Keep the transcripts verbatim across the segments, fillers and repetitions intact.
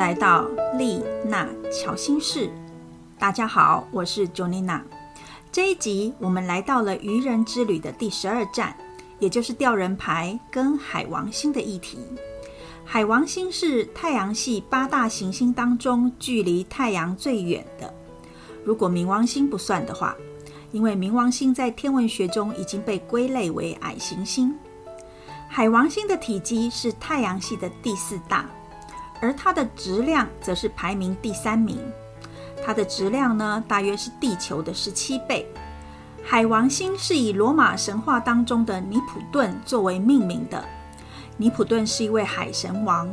来到丽娜乔心室，大家好，我是 Johnina。 这一集我们来到了渔人之旅的第十二站，也就是吊人牌跟海王星的议题。海王星是太阳系八大行星当中距离太阳最远的，如果冥王星不算的话，因为冥王星在天文学中已经被归类为矮行星。海王星的体积是太阳系的第四大，而它的质量则是排名第三名。它的质量呢，大约是地球的十七倍。海王星是以罗马神话当中的尼普顿作为命名的。尼普顿是一位海神王，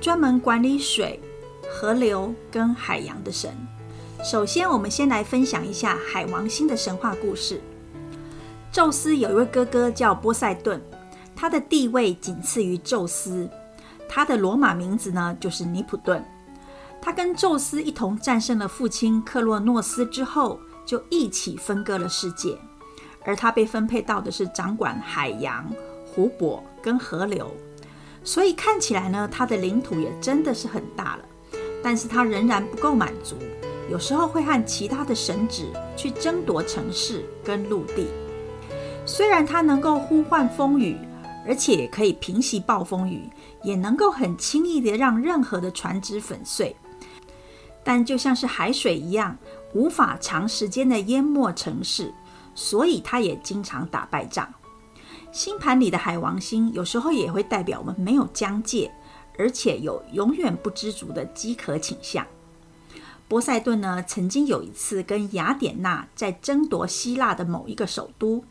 专门管理水、河流跟海洋的神。首先我们先来分享一下海王星的神话故事。宙斯有一位哥哥叫波塞顿，他的地位仅次于宙斯，他的罗马名字呢就是尼普顿。他跟宙斯一同战胜了父亲克洛诺斯之后，就一起分割了世界，而他被分配到的是掌管海洋、湖泊跟河流，所以看起来呢，他的领土也真的是很大了，但是他仍然不够满足，有时候会和其他的神祇去争夺城市跟陆地。虽然他能够呼唤风雨，而且可以平息暴风雨，也能够很轻易的让任何的船只粉碎，但就像是海水一样，无法长时间的淹没城市，所以他也经常打败仗。星盘里的海王星有时候也会代表我们没有疆界，而且有永远不知足的饥渴倾向。波塞顿呢，曾经有一次跟雅典娜在争夺希腊的某一个首都，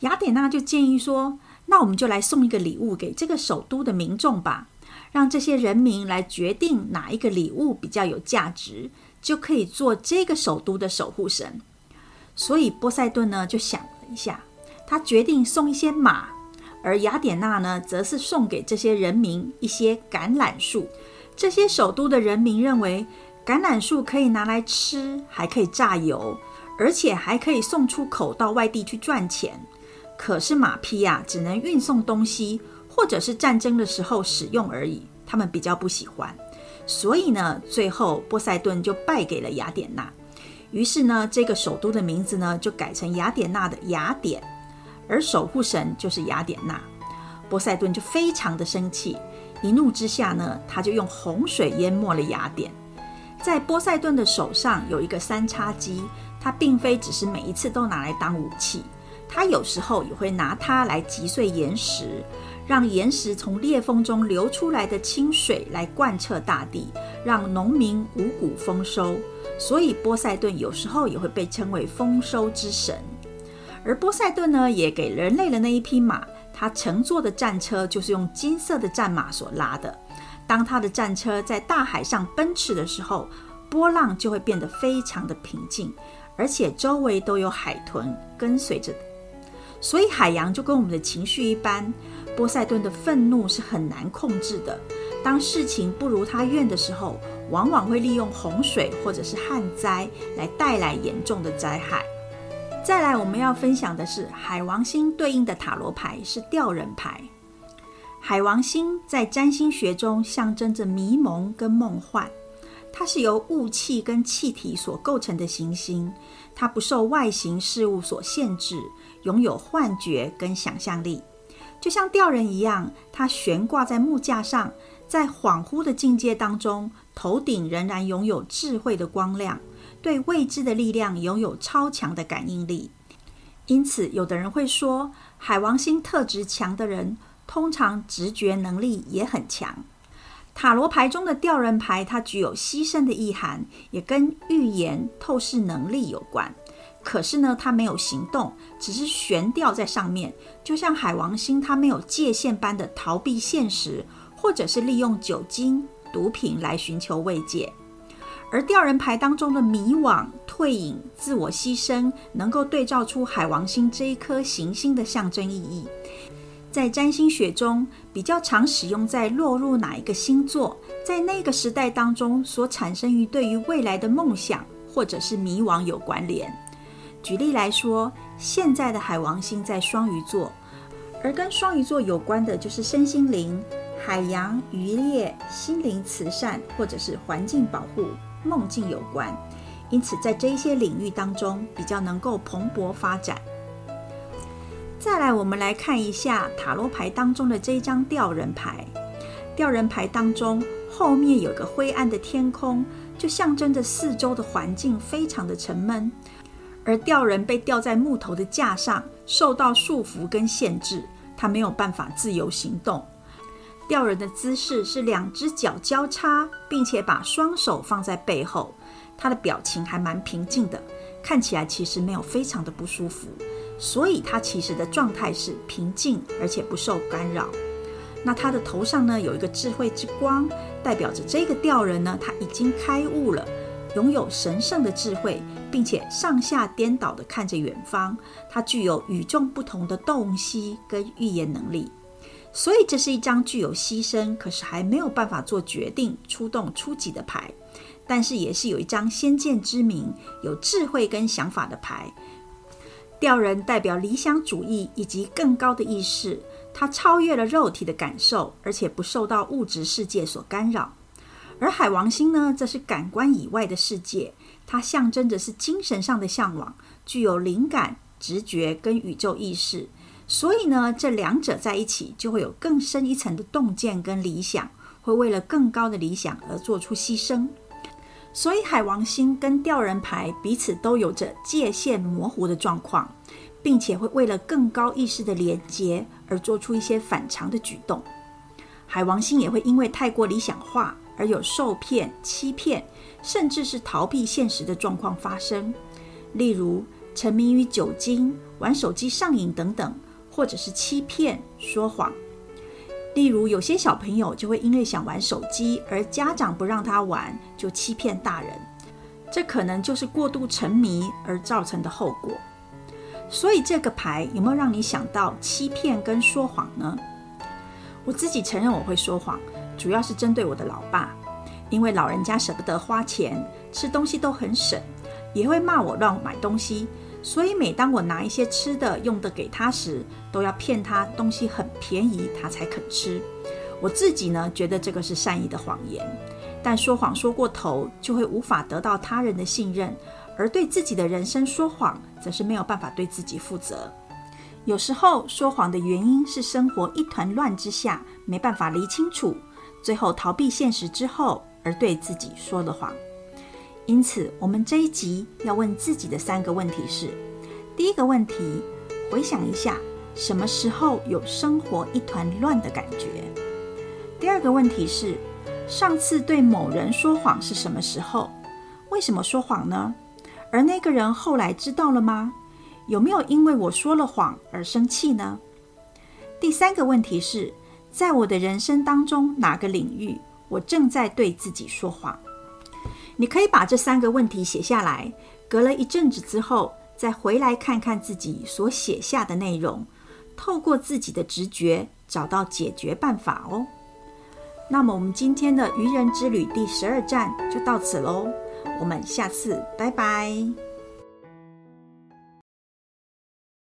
雅典娜就建议说，那我们就来送一个礼物给这个首都的民众吧，让这些人民来决定哪一个礼物比较有价值，就可以做这个首都的守护神。所以波塞顿呢就想了一下，他决定送一些马，而雅典娜呢则是送给这些人民一些橄榄树。这些首都的人民认为橄榄树可以拿来吃，还可以榨油，而且还可以送出口到外地去赚钱。可是马匹啊，只能运送东西，或者是战争的时候使用而已，他们比较不喜欢。所以呢，最后波塞顿就败给了雅典娜。于是呢，这个首都的名字呢就改成雅典娜的雅典，而守护神就是雅典娜。波塞顿就非常的生气，一怒之下呢，他就用洪水淹没了雅典。在波塞顿的手上有一个三叉戟，他并非只是每一次都拿来当武器，他有时候也会拿它来击碎岩石，让岩石从裂缝中流出来的清水来灌溉大地，让农民五谷丰收。所以波塞顿有时候也会被称为丰收之神。而波塞顿呢，也给人类的那一匹马，他乘坐的战车就是用金色的战马所拉的。当他的战车在大海上奔驰的时候，波浪就会变得非常的平静，而且周围都有海豚跟随着。所以海洋就跟我们的情绪一般，波塞顿的愤怒是很难控制的，当事情不如他愿的时候，往往会利用洪水或者是旱灾来带来严重的灾害。再来我们要分享的是，海王星对应的塔罗牌是吊人牌。海王星在占星学中象征着迷蒙跟梦幻，它是由雾气跟气体所构成的行星，它不受外形事物所限制，拥有幻觉跟想象力。就像吊人一样，它悬挂在木架上，在恍惚的境界当中，头顶仍然拥有智慧的光亮，对未知的力量拥有超强的感应力。因此有的人会说，海王星特质强的人通常直觉能力也很强。塔罗牌中的吊人牌，它具有牺牲的意涵，也跟预言透视能力有关。可是呢，它没有行动，只是悬吊在上面，就像海王星它没有界限般的逃避现实，或者是利用酒精、毒品来寻求慰藉。而吊人牌当中的迷惘、退隐、自我牺牲，能够对照出海王星这一颗行星的象征意义。在占星学中比较常使用在落入哪一个星座，在那个时代当中所产生于对于未来的梦想或者是迷惘有关联。举例来说，现在的海王星在双鱼座，而跟双鱼座有关的就是身心灵、海洋、渔业、心灵慈善或者是环境保护、梦境有关，因此在这些领域当中比较能够蓬勃发展。再来我们来看一下塔罗牌当中的这一张吊人牌。吊人牌当中后面有个灰暗的天空，就象征着四周的环境非常的沉闷，而吊人被吊在木头的架上，受到束缚跟限制，他没有办法自由行动。吊人的姿势是两只脚交叉，并且把双手放在背后，他的表情还蛮平静的，看起来其实没有非常的不舒服，所以他其实的状态是平静而且不受干扰。那他的头上呢有一个智慧之光，代表着这个吊人呢他已经开悟了，拥有神圣的智慧，并且上下颠倒地看着远方，他具有与众不同的洞悉跟预言能力。所以这是一张具有牺牲可是还没有办法做决定出动出击的牌，但是也是有一张先见之明，有智慧跟想法的牌。吊人代表理想主义以及更高的意识，它超越了肉体的感受，而且不受到物质世界所干扰。而海王星呢，则是感官以外的世界，它象征着是精神上的向往，具有灵感、直觉跟宇宙意识。所以呢，这两者在一起就会有更深一层的洞见跟理想，会为了更高的理想而做出牺牲。所以海王星跟吊人牌彼此都有着界限模糊的状况，并且会为了更高意识的连结而做出一些反常的举动。海王星也会因为太过理想化而有受骗、欺骗，甚至是逃避现实的状况发生，例如沉迷于酒精、玩手机上瘾等等，或者是欺骗、说谎。例如有些小朋友就会因为想玩手机，而家长不让他玩，就欺骗大人，这可能就是过度沉迷而造成的后果。所以这个牌有没有让你想到欺骗跟说谎呢？我自己承认我会说谎，主要是针对我的老爸，因为老人家舍不得花钱，吃东西都很省，也会骂我乱买东西，所以每当我拿一些吃的用的给他时，都要骗他东西很便宜他才肯吃。我自己呢觉得这个是善意的谎言，但说谎说过头就会无法得到他人的信任，而对自己的人生说谎，则是没有办法对自己负责。有时候说谎的原因是生活一团乱之下，没办法理清楚，最后逃避现实之后，而对自己说了谎。因此，我们这一集要问自己的三个问题是：第一个问题，回想一下，什么时候有生活一团乱的感觉？第二个问题是，上次对某人说谎是什么时候？为什么说谎呢？而那个人后来知道了吗？有没有因为我说了谎而生气呢？第三个问题是，在我的人生当中，哪个领域我正在对自己说谎？你可以把这三个问题写下来，隔了一阵子之后，再回来看看自己所写下的内容，透过自己的直觉找到解决办法哦。那么我们今天的愚人之旅第十二站就到此喽。我们下次拜拜。